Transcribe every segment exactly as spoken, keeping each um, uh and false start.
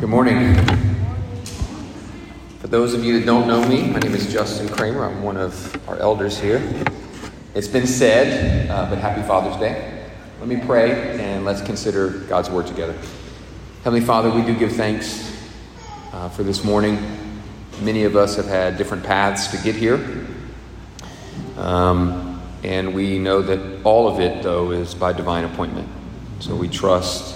Good morning. For those of you that don't know me, my name is Justin Kramer. I'm one of our elders here. It's been said, uh, but happy Father's Day. Let me pray and let's consider God's Word together. Heavenly Father, we do give thanks uh, for this morning. Many of us have had different paths to get here. Um, and we know that all of it, though, is by divine appointment. So we trust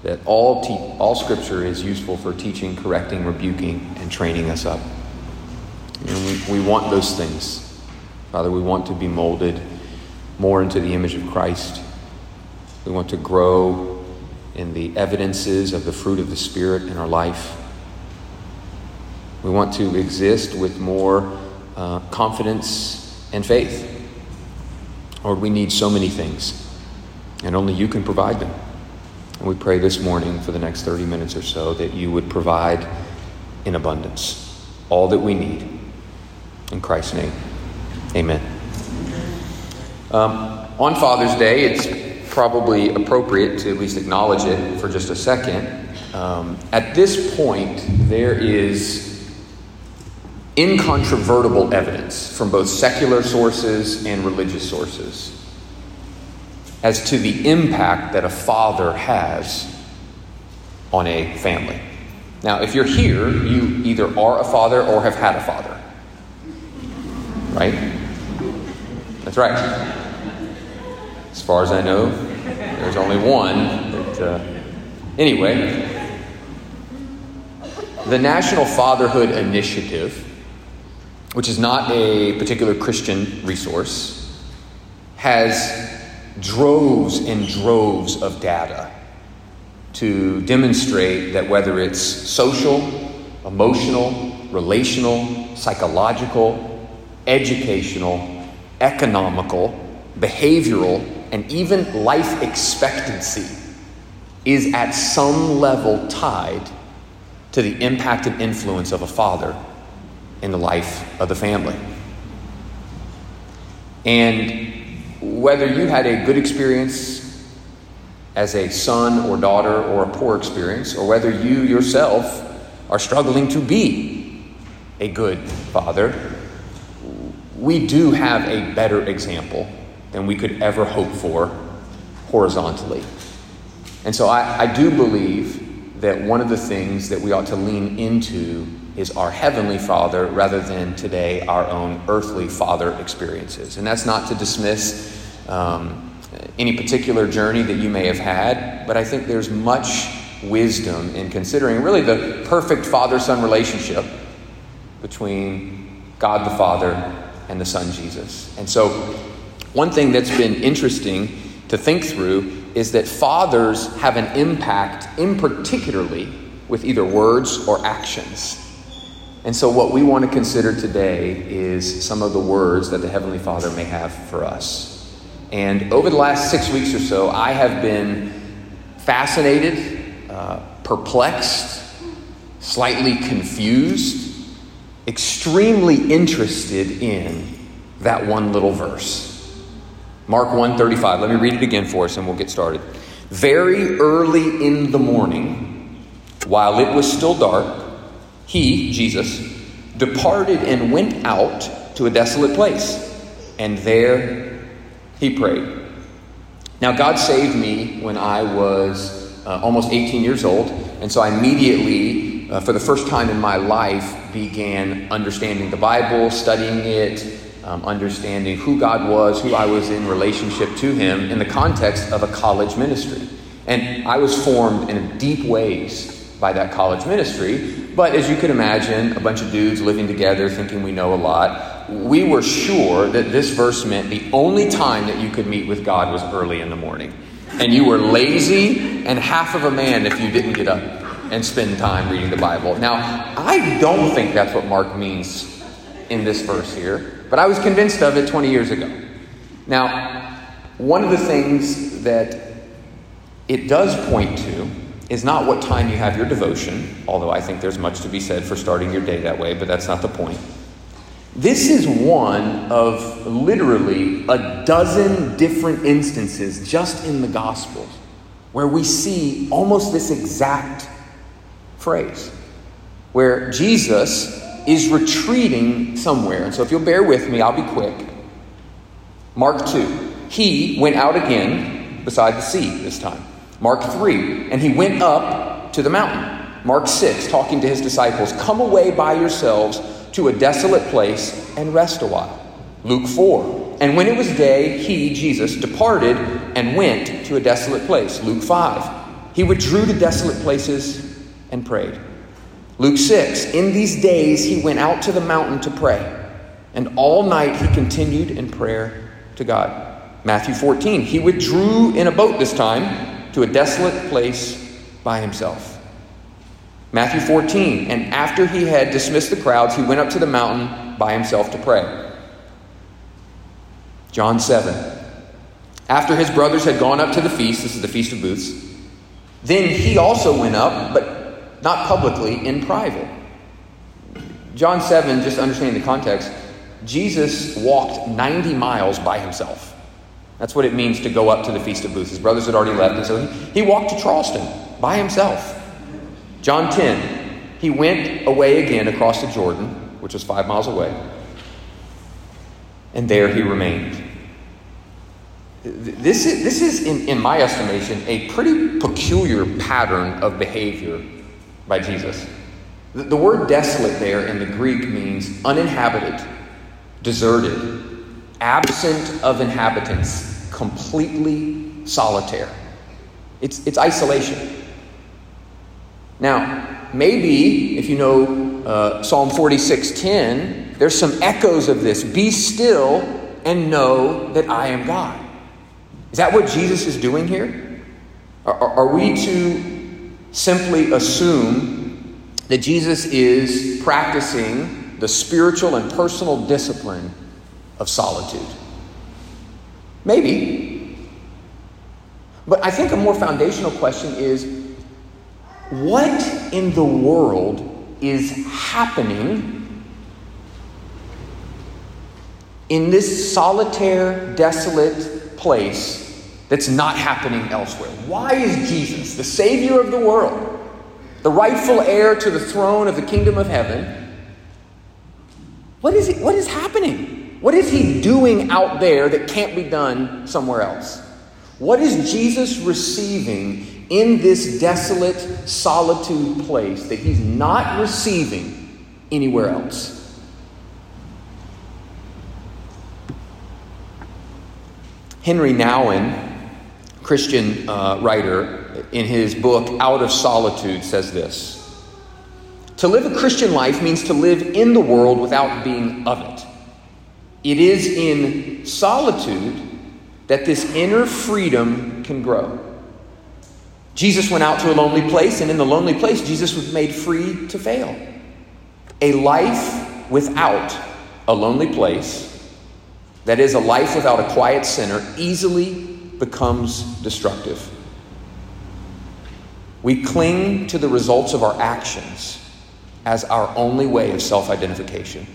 that all te- all Scripture is useful for teaching, correcting, rebuking, and training us up. And we, we want those things. Father, we want to be molded more into the image of Christ. We want to grow in the evidences of the fruit of the Spirit in our life. We want to exist with more uh, confidence and faith. Lord, we need so many things, and only you can provide them. And we pray this morning for the next thirty minutes or so that you would provide in abundance all that we need. In Christ's name, amen. Um, on Father's Day, it's probably appropriate to at least acknowledge it for just a second. Um, at this point, there is incontrovertible evidence from both secular sources and religious sources as to the impact that a father has on a family. Now, if you're here, you either are a father or have had a father. Right? That's right. As far as I know, there's only one. But, uh, anyway, the National Fatherhood Initiative, which is not a particular Christian resource, has droves and droves of data to demonstrate that whether it's social, emotional, relational, psychological, educational, economical, behavioral, and even life expectancy is at some level tied to the impact and influence of a father in the life of the family. And whether you had a good experience as a son or daughter or a poor experience, or whether you yourself are struggling to be a good father, we do have a better example than we could ever hope for horizontally. And so I, I do believe that one of the things that we ought to lean into is our Heavenly Father rather than today our own earthly father experiences. And that's not to dismiss um, any particular journey that you may have had, but I think there's much wisdom in considering really the perfect father-son relationship between God the Father and the Son Jesus. And so one thing that's been interesting to think through is that fathers have an impact in particularly with either words or actions. And so what we want to consider today is some of the words that the Heavenly Father may have for us. And over the last six weeks or so, I have been fascinated, uh, perplexed, slightly confused, extremely interested in that one little verse. Mark one thirty-five. Let me read it again for us and we'll get started. Very early in the morning, while it was still dark, he, Jesus, departed and went out to a desolate place, and there he prayed. Now, God saved me when I was uh, almost eighteen years old, and so I immediately, uh, for the first time in my life, began understanding the Bible, studying it, um, understanding who God was, who I was in relationship to him in the context of a college ministry. And I was formed in deep ways by that college ministry. But as you can imagine, a bunch of dudes living together thinking we know a lot, we were sure that this verse meant the only time that you could meet with God was early in the morning. And you were lazy and half of a man if you didn't get up and spend time reading the Bible. Now, I don't think that's what Mark means in this verse here, but I was convinced of it twenty years ago. Now, one of the things that it does point to is not what time you have your devotion, although I think there's much to be said for starting your day that way, but that's not the point. This is one of literally a dozen different instances just in the Gospels where we see almost this exact phrase where Jesus is retreating somewhere. And so if you'll bear with me, I'll be quick. Mark two, he went out again beside the sea this time. Mark three, and he went up to the mountain. Mark six, talking to his disciples, come away by yourselves to a desolate place and rest a while. Luke four, and when it was day, he, Jesus, departed and went to a desolate place. Luke five, he withdrew to desolate places and prayed. Luke six, in these days he went out to the mountain to pray, and all night he continued in prayer to God. Matthew fourteen, he withdrew in a boat this time to a desolate place by himself. Matthew fourteen, and after he had dismissed the crowds, he went up to the mountain by himself to pray. John seven, after his brothers had gone up to the feast, this is the Feast of Booths, then he also went up, but not publicly, in private. John seven, just understanding the context, Jesus walked ninety miles by himself. That's what it means to go up to the Feast of Booths. His brothers had already left, and so he, he walked to Charleston by himself. John ten, he went away again across the Jordan, which was five miles away, and there he remained. This is, this is in, in my estimation, a pretty peculiar pattern of behavior by Jesus. The, the word desolate there in the Greek means uninhabited, deserted, absent of inhabitants, completely solitary. It's, it's isolation. Now, maybe if you know uh, Psalm forty-six ten, there's some echoes of this. Be still and know that I am God. Is that what Jesus is doing here? Are, are we to simply assume that Jesus is practicing the spiritual and personal discipline of solitude? Maybe. But I think a more foundational question is, what in the world is happening in this solitaire, desolate place that's not happening elsewhere? Why is Jesus, the Savior of the world, the rightful heir to the throne of the kingdom of heaven, what is it, what is happening? What is he doing out there that can't be done somewhere else? What is Jesus receiving in this desolate solitude place that he's not receiving anywhere else? Henry Nouwen, Christian uh, writer, in his book Out of Solitude says this: to live a Christian life means to live in the world without being of it. It is in solitude that this inner freedom can grow. Jesus went out to a lonely place, and in the lonely place, Jesus was made free to fail. A life without a lonely place, that is, a life without a quiet center, easily becomes destructive. We cling to the results of our actions as our only way of self-identification.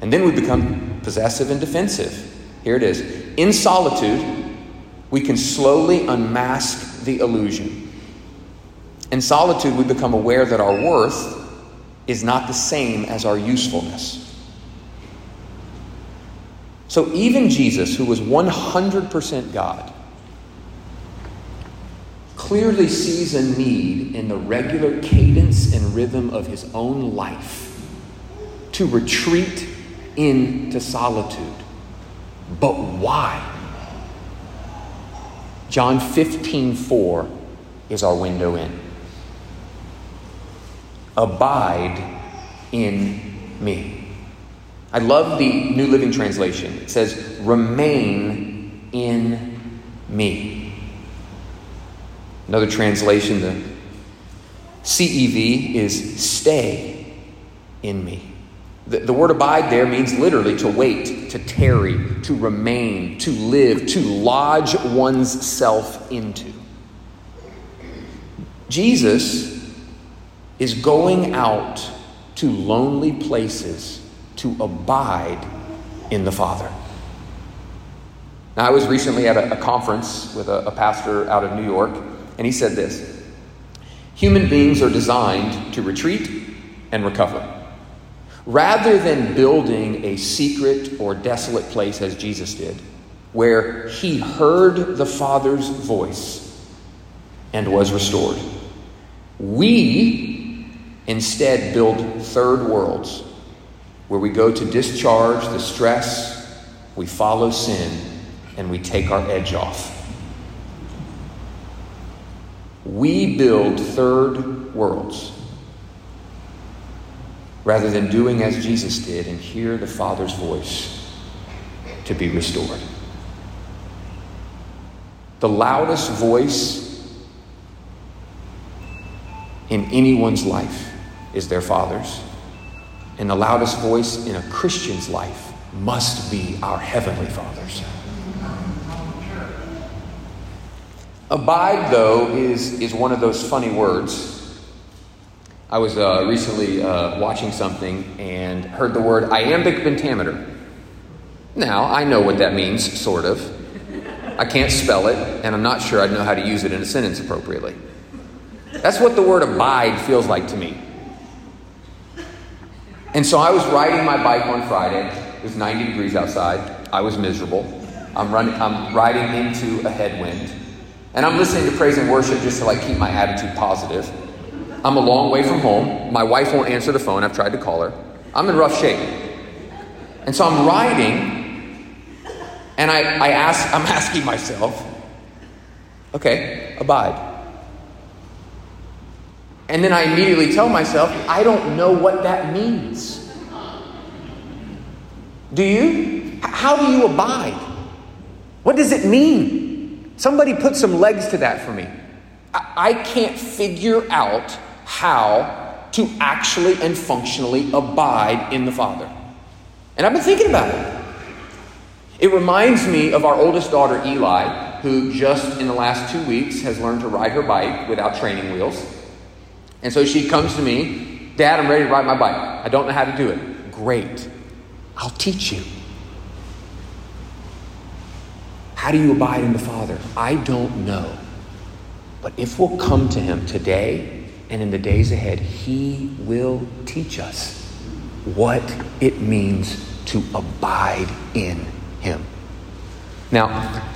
And then we become possessive and defensive. Here it is. In solitude, we can slowly unmask the illusion. In solitude, we become aware that our worth is not the same as our usefulness. So even Jesus, who was one hundred percent God, clearly sees a need in the regular cadence and rhythm of his own life to retreat into solitude. But why? John fifteen four is our window in. Abide in me. I love the New Living Translation. It says, remain in me. Another translation, the C E V, is stay in me. The, the word abide there means literally to wait, to tarry, to remain, to live, to lodge one's self into. Jesus is going out to lonely places to abide in the Father. Now, I was recently at a, a conference with a, a pastor out of New York, and he said this. human beings are designed to retreat and recover. Rather than building a secret or desolate place as Jesus did, where he heard the Father's voice and was restored, we instead build third worlds where we go to discharge the stress, we follow sin, and we take our edge off. We build third worlds rather than doing as Jesus did and hear the Father's voice to be restored. The loudest voice in anyone's life is their father's, and the loudest voice in a Christian's life must be our Heavenly Father's. Abide, though, is, is one of those funny words. I was uh, recently uh, watching something and heard the word iambic pentameter. Now, I know what that means, sort of. I can't spell it, and I'm not sure I'd know how to use it in a sentence appropriately. That's what the word abide feels like to me. And so I was riding my bike on Friday. It was ninety degrees outside. I was miserable. I'm running. I'm riding into a headwind. And I'm listening to praise and worship just to like keep my attitude positive. I'm a long way from home. My wife won't answer the phone. I've tried to call her. I'm in rough shape. And so I'm riding, and I, I ask, I'm asking myself, okay, abide. And then I immediately tell myself, I don't know what that means. Do you? How do you abide? What does it mean? Somebody put some legs to that for me. I can't figure out how to actually and functionally abide in the Father. And I've been thinking about it. It reminds me of our oldest daughter, Eli, who just in the last two weeks has learned to ride her bike without training wheels. And so she comes to me, Dad, I'm ready to ride my bike. I don't know how to do it. Great. I'll teach you. How do you abide in the Father? I don't know. But if we'll come to him today and in the days ahead, he will teach us what it means to abide in him. Now,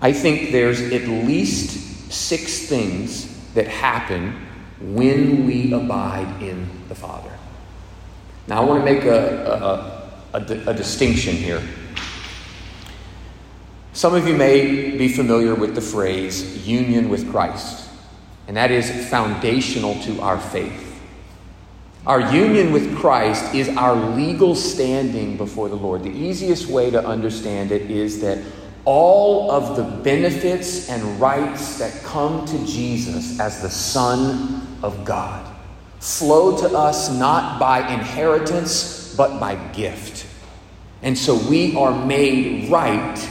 I think there's at least six things that happen when we abide in the Father. Now, I want to make a, a, a, a distinction here. Some of you may be familiar with the phrase union with Christ, and that is foundational to our faith. Our union with Christ is our legal standing before the Lord. The easiest way to understand it is that all of the benefits and rights that come to Jesus as the Son of God flow to us not by inheritance, but by gift. And so we are made right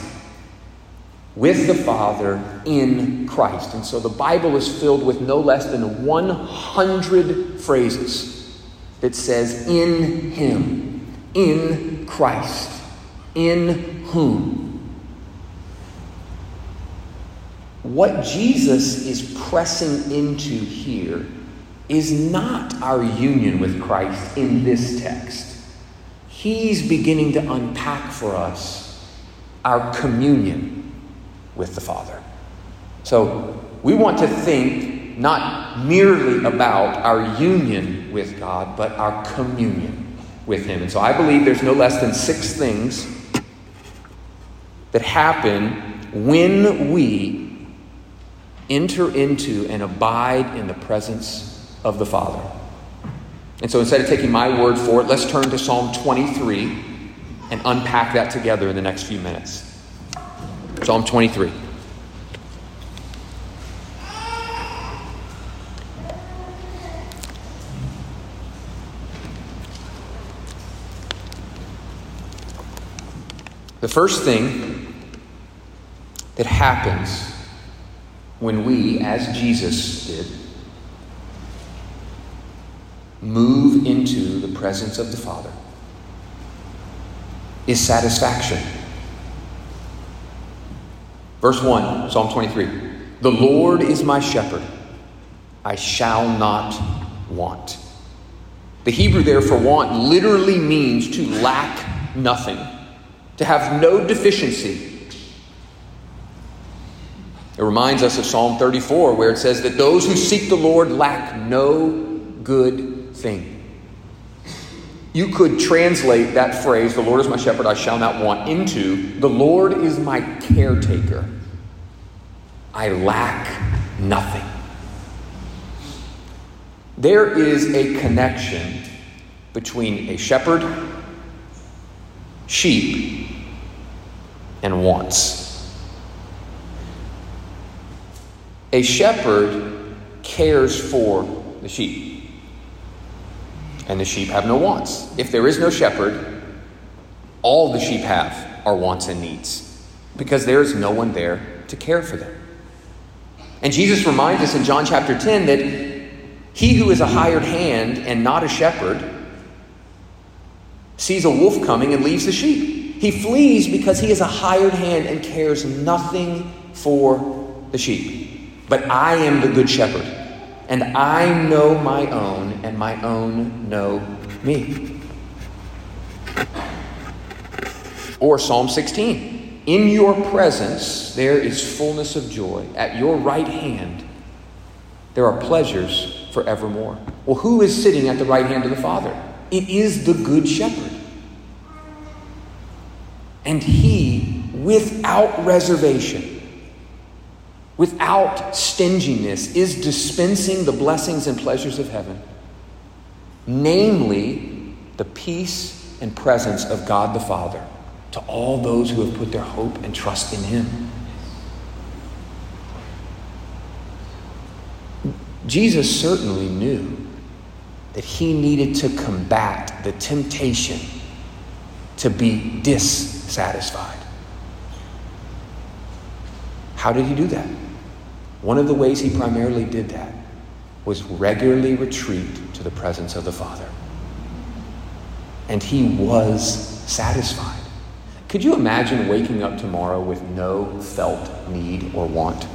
with the Father in Christ. And so the Bible is filled with no less than one hundred phrases that says in him, in Christ, in whom. What Jesus is pressing into here is not our union with Christ in this text. He's beginning to unpack for us our communion with the Father. So we want to think not merely about our union with God, but our communion with him. And so I believe there's no less than six things that happen when we enter into and abide in the presence of the Father. And so instead of taking my word for it, let's turn to Psalm twenty-three and unpack that together in the next few minutes. Psalm twenty-three. The first thing that happens when we, as Jesus did, move into the presence of the Father is satisfaction. Verse one, Psalm twenty-three. The Lord is my shepherd. I shall not want. The Hebrew there for want literally means to lack nothing, to have no deficiency. It reminds us of Psalm thirty-four, where it says that those who seek the Lord lack no good thing. You could translate that phrase, the Lord is my shepherd, I shall not want, into the Lord is my caretaker. I lack nothing. There is a connection between a shepherd, sheep, and wants. A shepherd cares for the sheep, and the sheep have no wants. If there is no shepherd, all the sheep have are wants and needs, because there is no one there to care for them. And Jesus reminds us in John chapter ten that he who is a hired hand and not a shepherd sees a wolf coming and leaves the sheep. He flees because he is a hired hand and cares nothing for the sheep. But I am the good shepherd, and I know my own, and my own know me. Or Psalm sixteen, in your presence there is fullness of joy. At your right hand there are pleasures forevermore. Well, who is sitting at the right hand of the Father? It is the good shepherd. And he, without reservation, without stinginess, is dispensing the blessings and pleasures of heaven, namely the peace and presence of God the Father to all those who have put their hope and trust in him. Jesus certainly knew that he needed to combat the temptation to be dissatisfied. How did he do that? One of the ways he primarily did that was regularly retreat to the presence of the Father. And he was satisfied. Could you imagine waking up tomorrow with no felt need or want?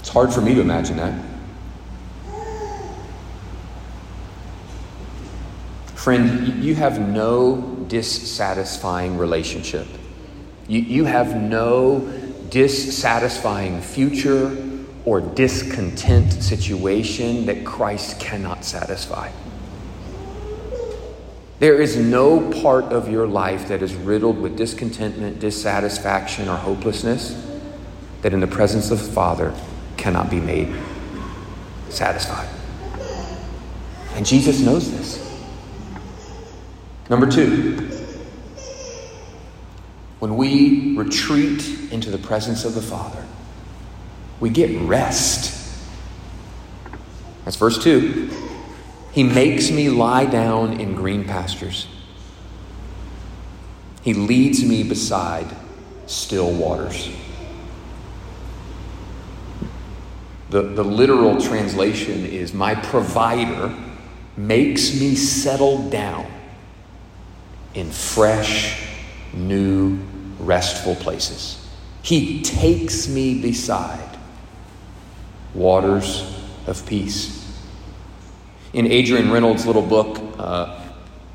It's hard for me to imagine that. Friend, you have no dissatisfying relationship. You, you have no dissatisfying future or discontent situation that Christ cannot satisfy. There is no part of your life that is riddled with discontentment, dissatisfaction, or hopelessness that in the presence of the Father cannot be made satisfied. And Jesus knows this. Number two, when we retreat into the presence of the Father, we get rest. That's verse two. He makes me lie down in green pastures. He leads me beside still waters. The, the literal translation is, my provider makes me settle down in fresh, new, restful places. He takes me beside waters of peace. In Adrian Reynolds' little book, uh,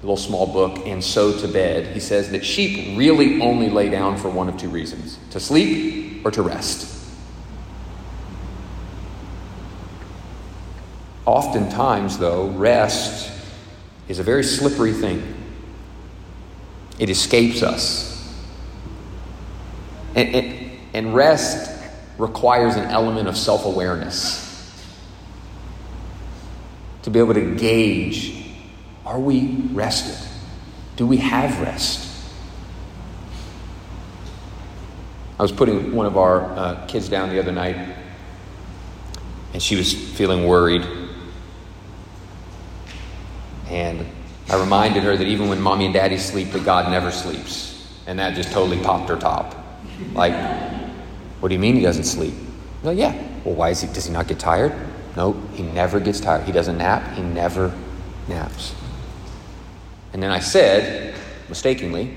little small book, And So to Bed, he says that sheep really only lay down for one of two reasons, to sleep or to rest. Oftentimes, though, rest is a very slippery thing. It escapes us. And, and, and rest requires an element of self-awareness to be able to gauge, are we rested? Do we have rest? I was putting one of our uh, kids down the other night, and she was feeling worried. And I reminded her that even when mommy and daddy sleep, that God never sleeps. And that just totally popped her top. Like, what do you mean he doesn't sleep? No, yeah. Well, why is he, does he not get tired? No, nope, he never gets tired. He doesn't nap. He never naps. And then I said, mistakenly,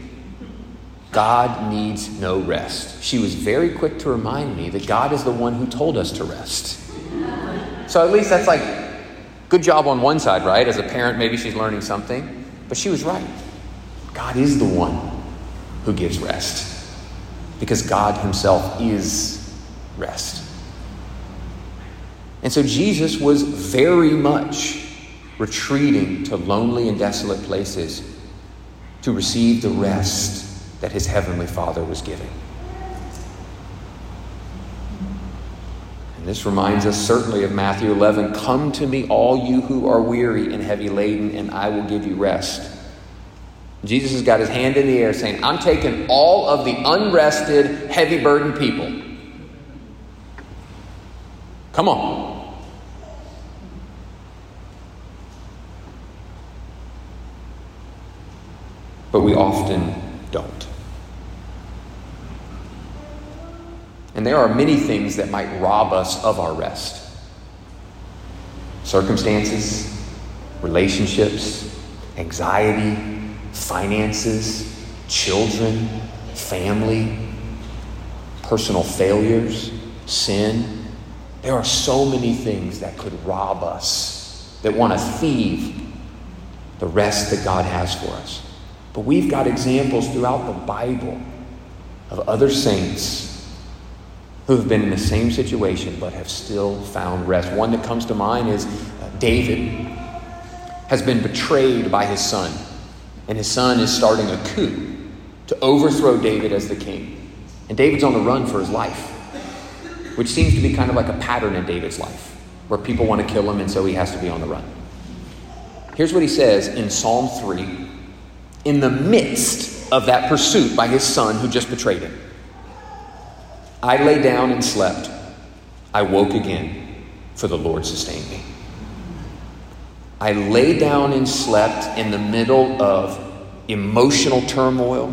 God needs no rest. She was very quick to remind me that God is the one who told us to rest. So at least that's like, good job on one side, right? As a parent, maybe she's learning something. But she was right. God is the one who gives rest. Because God himself is rest. And so Jesus was very much retreating to lonely and desolate places to receive the rest that his heavenly Father was giving. And this reminds us certainly of Matthew eleven. Come to me, all you who are weary and heavy laden, and I will give you rest. Jesus has got his hand in the air saying, I'm taking all of the unrested, heavy burdened people. Come on. But we often don't. And there are many things that might rob us of our rest. Circumstances, relationships, anxiety, finances, children, family, personal failures, sin. There are so many things that could rob us, that want to thieve the rest that God has for us. But we've got examples throughout the Bible of other saints who have been in the same situation but have still found rest. One that comes to mind is David has been betrayed by his son, and his son is starting a coup to overthrow David as the king. And David's on the run for his life, which seems to be kind of like a pattern in David's life, where people want to kill him, and so he has to be on the run. Here's what he says in Psalm three, in the midst of that pursuit by his son who just betrayed him. I lay down and slept. I woke again, for the Lord sustained me. I lay down and slept in the middle of emotional turmoil,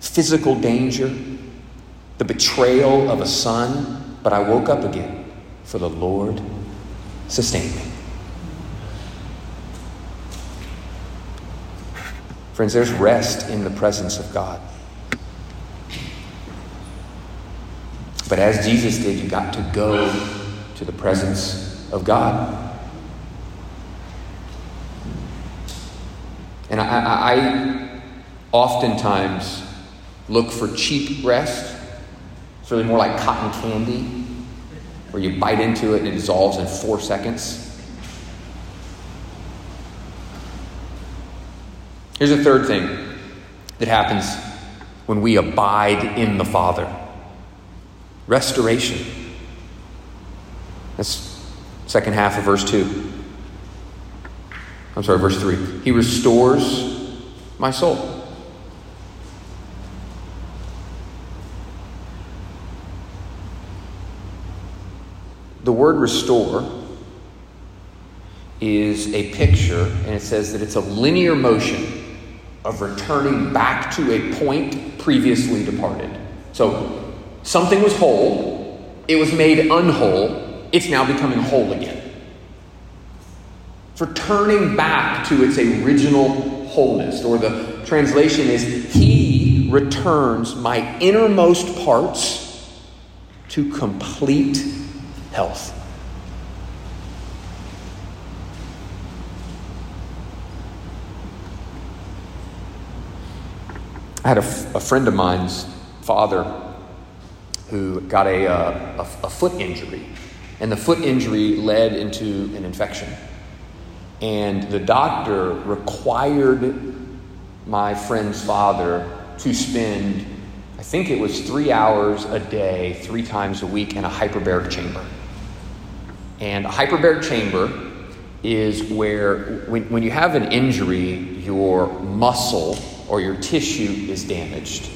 physical danger, the betrayal of a son, but I woke up again, for the Lord sustained me. Friends, there's rest in the presence of God. But as Jesus did, you got to go to the presence of God. And I, I, I oftentimes look for cheap rest. It's really more like cotton candy, where you bite into it and it dissolves in four seconds. Here's a third thing that happens when we abide in the Father. Restoration. That's second half of verse two. I'm sorry, verse three. He restores my soul. The word restore is a picture, and it says that it's a linear motion of returning back to a point previously departed. So, something was whole, it was made unwhole, it's now becoming whole again. It's returning back to its original wholeness, or the translation is, he returns my innermost parts to complete health. I had a, f- a friend of mine's father who got a, uh, a, a foot injury. And the foot injury led into an infection. And the doctor required my friend's father to spend, I think it was three hours a day, three times a week, in a hyperbaric chamber. And a hyperbaric chamber is where, when, when you have an injury, your muscle or your tissue is damaged.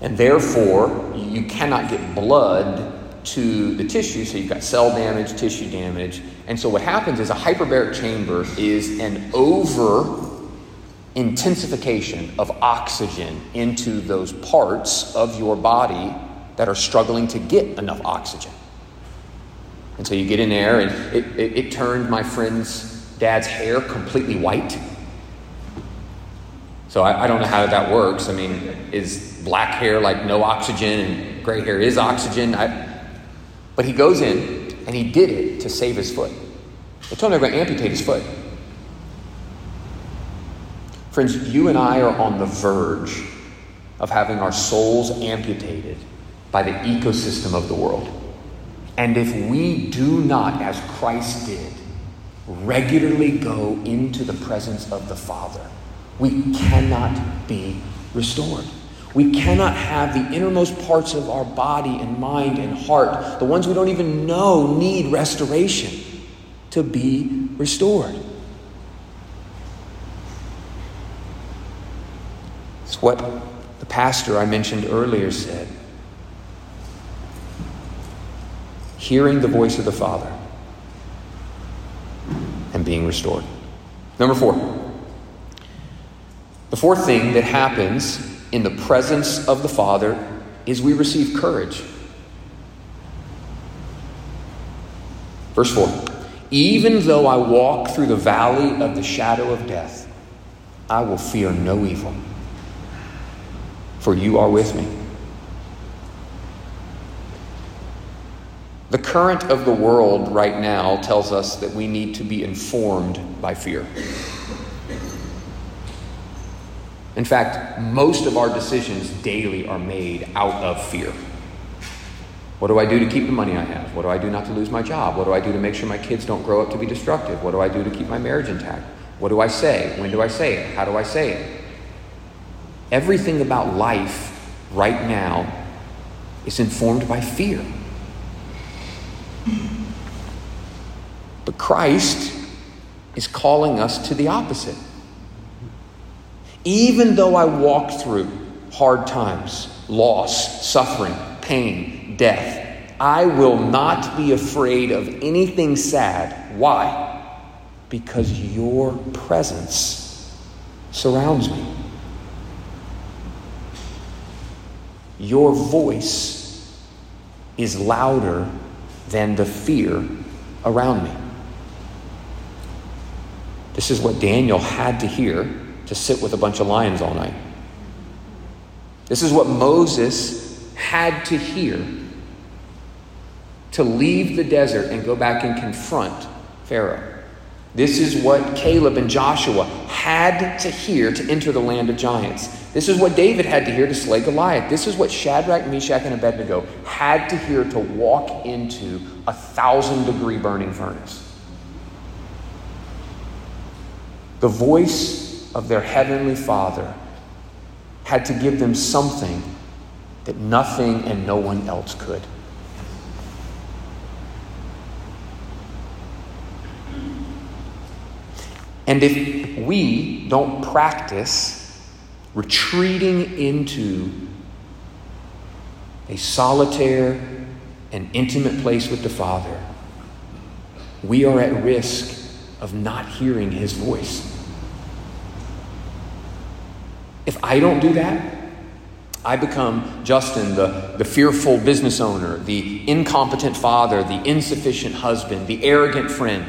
And therefore, you cannot get blood to the tissue, so you've got cell damage, tissue damage. And so what happens is a hyperbaric chamber is an over-intensification of oxygen into those parts of your body that are struggling to get enough oxygen. And so you get in there, and it, it, it turned my friend's dad's hair completely white. So I, I don't know how that works. I mean, is black hair like no oxygen and gray hair is oxygen? I, but he goes in and he did it to save his foot. They told him they were going to amputate his foot. Friends, you and I are on the verge of having our souls amputated by the ecosystem of the world. And if we do not, as Christ did, regularly go into the presence of the Father, we cannot be restored. We cannot have the innermost parts of our body and mind and heart, the ones we don't even know need restoration, to be restored. It's what the pastor I mentioned earlier said. Hearing the voice of the Father and being restored. Number four. The fourth thing that happens in the presence of the Father is we receive courage. Verse four. Even though I walk through the valley of the shadow of death, I will fear no evil, for you are with me. The current of the world right now tells us that we need to be informed by fear. In fact, most of our decisions daily are made out of fear. What do I do to keep the money I have? What do I do not to lose my job? What do I do to make sure my kids don't grow up to be destructive? What do I do to keep my marriage intact? What do I say? When do I say it? How do I say it? Everything about life right now is informed by fear. But Christ is calling us to the opposite. Even though I walk through hard times, loss, suffering, pain, death, I will not be afraid of anything sad. Why? Because your presence surrounds me. Your voice is louder than the fear around me. This is what Daniel had to hear to sit with a bunch of lions all night. This is what Moses had to hear to leave the desert and go back and confront Pharaoh. This is what Caleb and Joshua had to hear to enter the land of giants. This is what David had to hear to slay Goliath. This is what Shadrach, Meshach, and Abednego had to hear to walk into a thousand degree burning furnace. The voice of their heavenly Father had to give them something that nothing and no one else could. And if we don't practice retreating into a solitary and intimate place with the Father, we are at risk of not hearing his voice. If I don't do that, I become Justin, the, the fearful business owner, the incompetent father, the insufficient husband, the arrogant friend.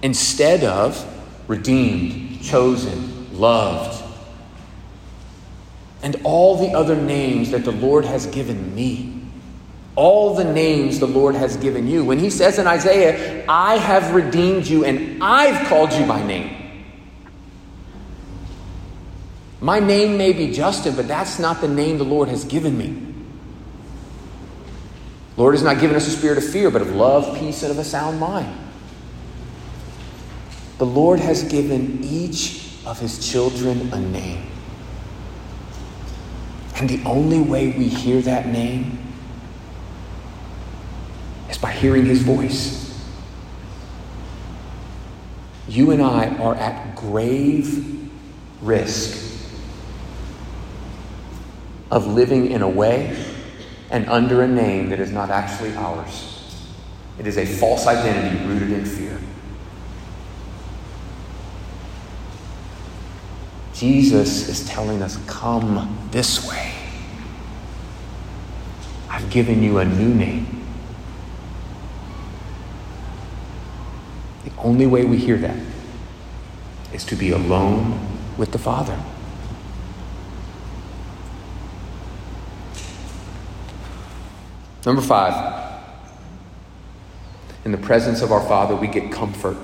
Instead of redeemed, chosen, loved, and all the other names that the Lord has given me. All the names the Lord has given you. When he says in Isaiah, I have redeemed you and I've called you by name. My name may be Justin, but that's not the name the Lord has given me. The Lord has not given us a spirit of fear, but of love, peace, and of a sound mind. The Lord has given each of his children a name. And the only way we hear that name is by hearing his voice. You and I are at grave risk of living in a way and under a name that is not actually ours. It is a false identity rooted in fear. Jesus is telling us, come this way. I've given you a new name. The only way we hear that is to be alone with the Father. Number five, in the presence of our Father, we get comfort.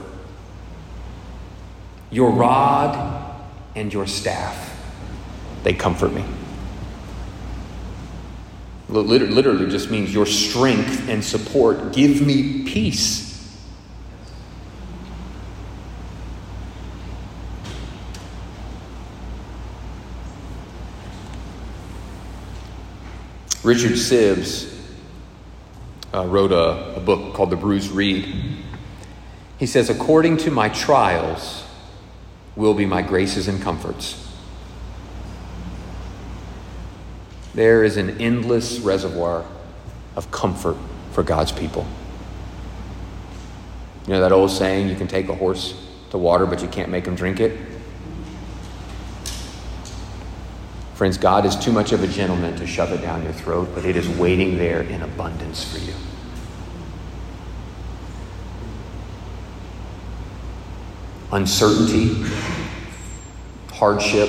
Your rod and your staff, they comfort me. Literally just means your strength and support give me peace. Richard Sibbs uh, wrote a, a book called The Bruce Reed. He says, according to my trials will be my graces and comforts. There is an endless reservoir of comfort for God's people. You know that old saying, you can take a horse to water, but you can't make him drink it? Friends, God is too much of a gentleman to shove it down your throat, but it is waiting there in abundance for you. Uncertainty, hardship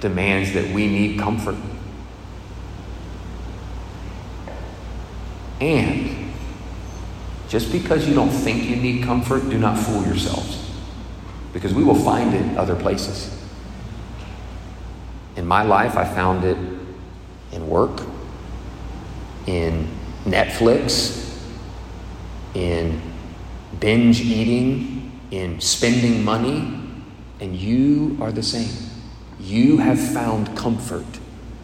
demands that we need comfort. And just because you don't think you need comfort, do not fool yourselves, because we will find it other places. In my life, I found it in work, in Netflix, in binge eating, in spending money, and you are the same. You have found comfort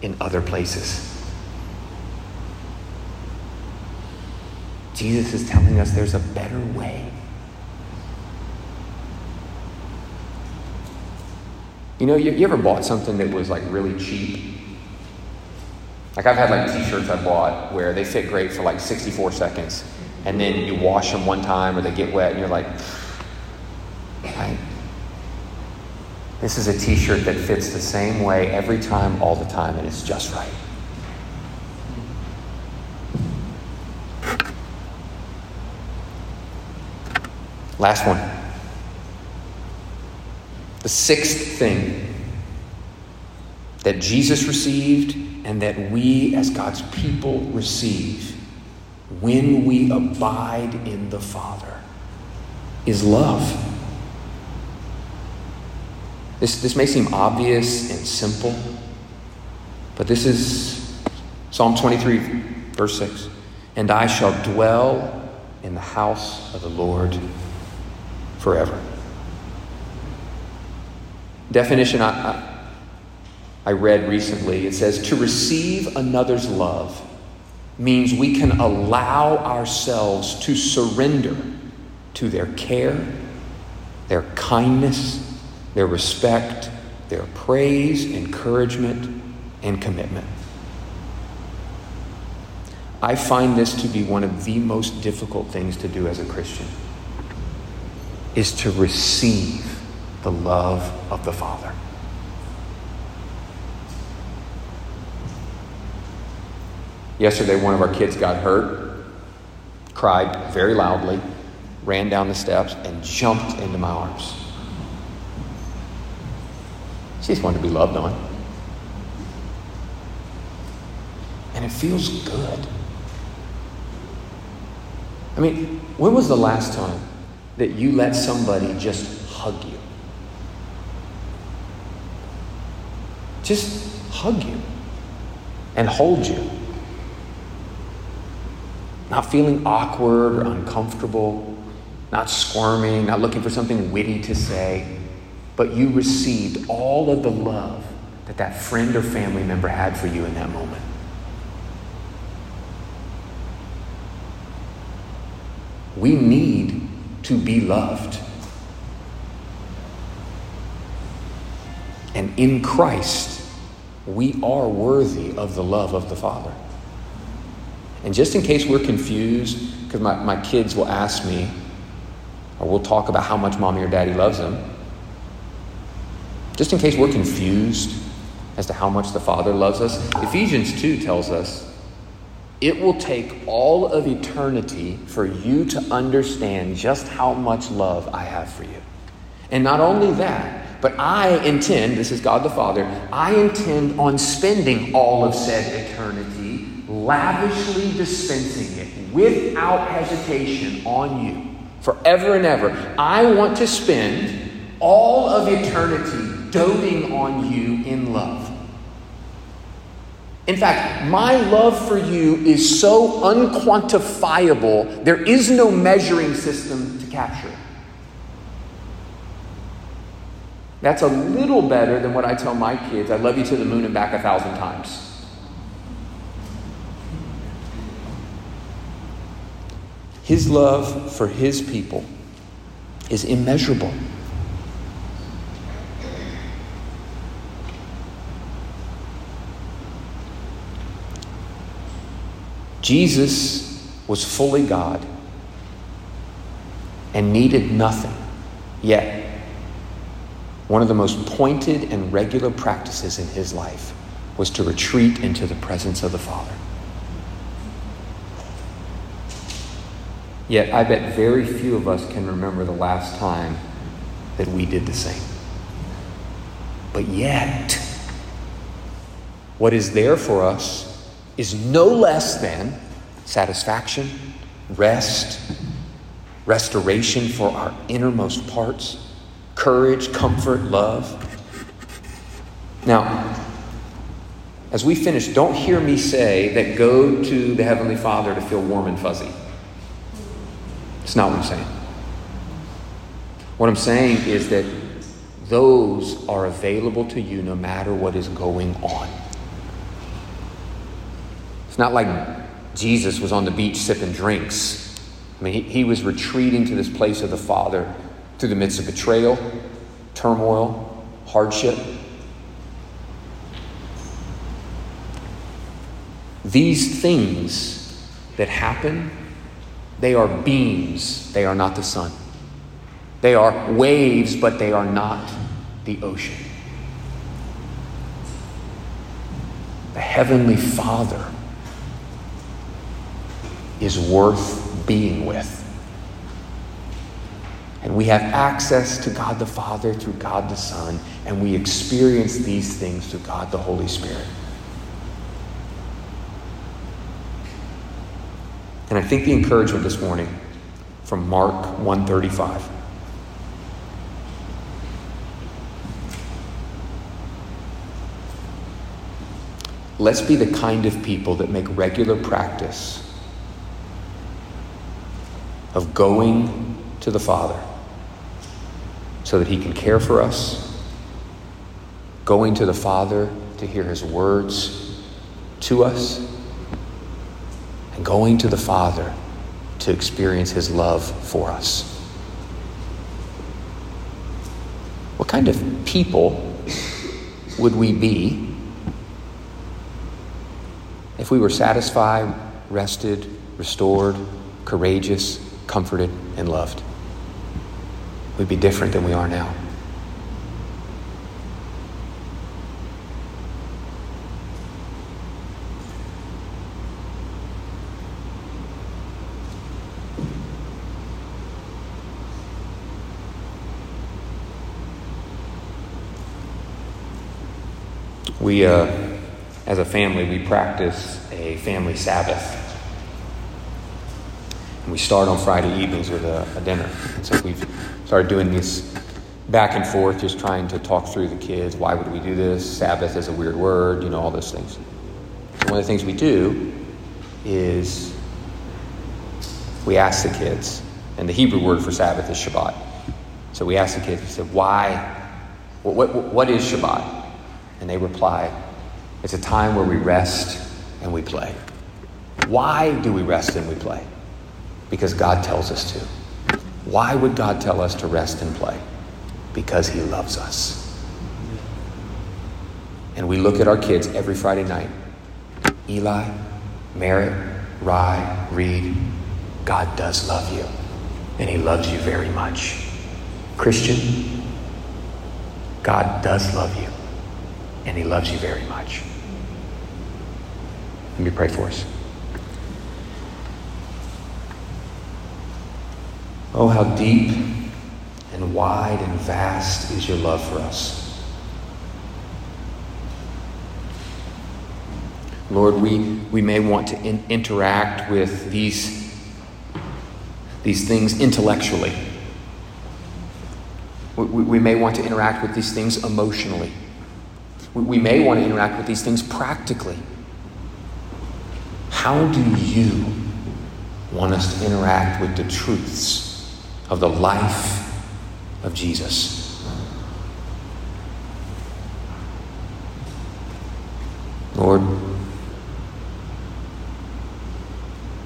in other places. Jesus is telling us there's a better way. You know, you, you ever bought something that was like really cheap? Like I've had like t-shirts I bought where they fit great for like sixty-four seconds. And then you wash them one time or they get wet and you're like, right? This is a t-shirt that fits the same way every time, all the time, and it's just right. Last one. The sixth thing that Jesus received and that we as God's people receive when we abide in the Father is love. This, this may seem obvious and simple, but this is Psalm twenty-three, verse six. And I shall dwell in the house of the Lord forever. Definition I, I read recently, it says, to receive another's love means we can allow ourselves to surrender to their care, their kindness, their respect, their praise, encouragement, and commitment. I find this to be one of the most difficult things to do as a Christian, is to receive the love of the Father. Yesterday, one of our kids got hurt, cried very loudly, ran down the steps, and jumped into my arms. She just wanted to be loved on. And it feels good. I mean, when was the last time that you let somebody just hug you? Just hug you and hold you. Not feeling awkward or uncomfortable, not squirming, not looking for something witty to say, but you received all of the love that that friend or family member had for you in that moment. We need to be loved. And in Christ, we are worthy of the love of the Father. And just in case we're confused, because my, my kids will ask me, or we'll talk about how much mommy or daddy loves them. Just in case we're confused as to how much the Father loves us, Ephesians two tells us, it will take all of eternity for you to understand just how much love I have for you. And not only that, But I intend, this is God the Father, I intend on spending all of said eternity lavishly dispensing it without hesitation on you forever and ever. I want to spend all of eternity doting on you in love. In fact, my love for you is so unquantifiable, there is no measuring system to capture it. That's a little better than what I tell my kids, I love you to the moon and back a thousand times. His love for his people is immeasurable. Jesus was fully God and needed nothing. Yet, one of the most pointed and regular practices in his life was to retreat into the presence of the Father. Yet, I bet very few of us can remember the last time that we did the same. But yet, what is there for us is no less than satisfaction, rest, restoration for our innermost parts, courage, comfort, love. Now, as we finish, don't hear me say that go to the Heavenly Father to feel warm and fuzzy. It's not what I'm saying. What I'm saying is that those are available to you no matter what is going on. It's not like Jesus was on the beach sipping drinks. I mean, he, he was retreating to this place of the Father through the midst of betrayal, turmoil, hardship. These things that happen, they are beams, they are not the sun. They are waves, but they are not the ocean. The Heavenly Father is worth being with. And we have access to God the Father through God the Son, and we experience these things through God the Holy Spirit. And I think the encouragement this morning from Mark one thirty-five let's be the kind of people that make regular practice of going to the Father so that he can care for us, going to the Father to hear his words to us, and going to the Father to experience his love for us. What kind of people would we be if we were satisfied, rested, restored, courageous, comforted, and loved? We'd be different than we are now. We, uh, as a family, we practice a family Sabbath. And we start on Friday evenings with a, a dinner. And so we've started doing this back and forth, just trying to talk through the kids. Why would we do this? Sabbath is a weird word, you know, all those things. And one of the things we do is we ask the kids, and the Hebrew word for Sabbath is Shabbat. So we ask the kids, we said, why, what, what, what is Shabbat? And they reply, it's a time where we rest and we play. Why do we rest and we play? Because God tells us to. Why would God tell us to rest and play? Because he loves us. And we look at our kids every Friday night. Eli, Merritt, Rye, Reed, God does love you. And he loves you very much. Christian, God does love you. And he loves you very much. Let me pray for us. Oh, how deep and and wide and vast is your love for us. Lord, we, we may want to in, interact with these, these things intellectually. We, we, we may want to interact with these things emotionally. We, we may want to interact with these things practically. How do you want us to interact with the truths of the life of Jesus? Lord,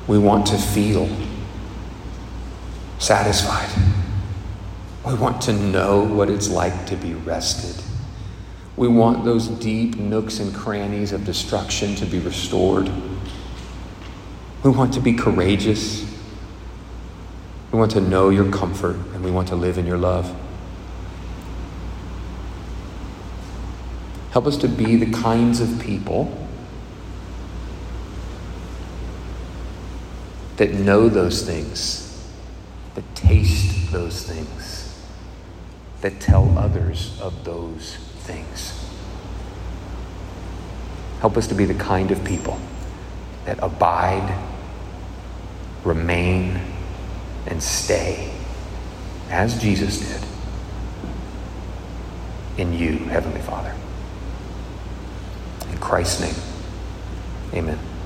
we want to feel satisfied. We want to know what it's like to be rested. We want those deep nooks and crannies of destruction to be restored. We want to be courageous. We want to know your comfort, and we want to live in your love. Help us to be the kinds of people that know those things, that taste those things, that tell others of those things. Help us to be the kind of people that abide, remain, and stay, as Jesus did, in you, Heavenly Father. In Christ's name, amen.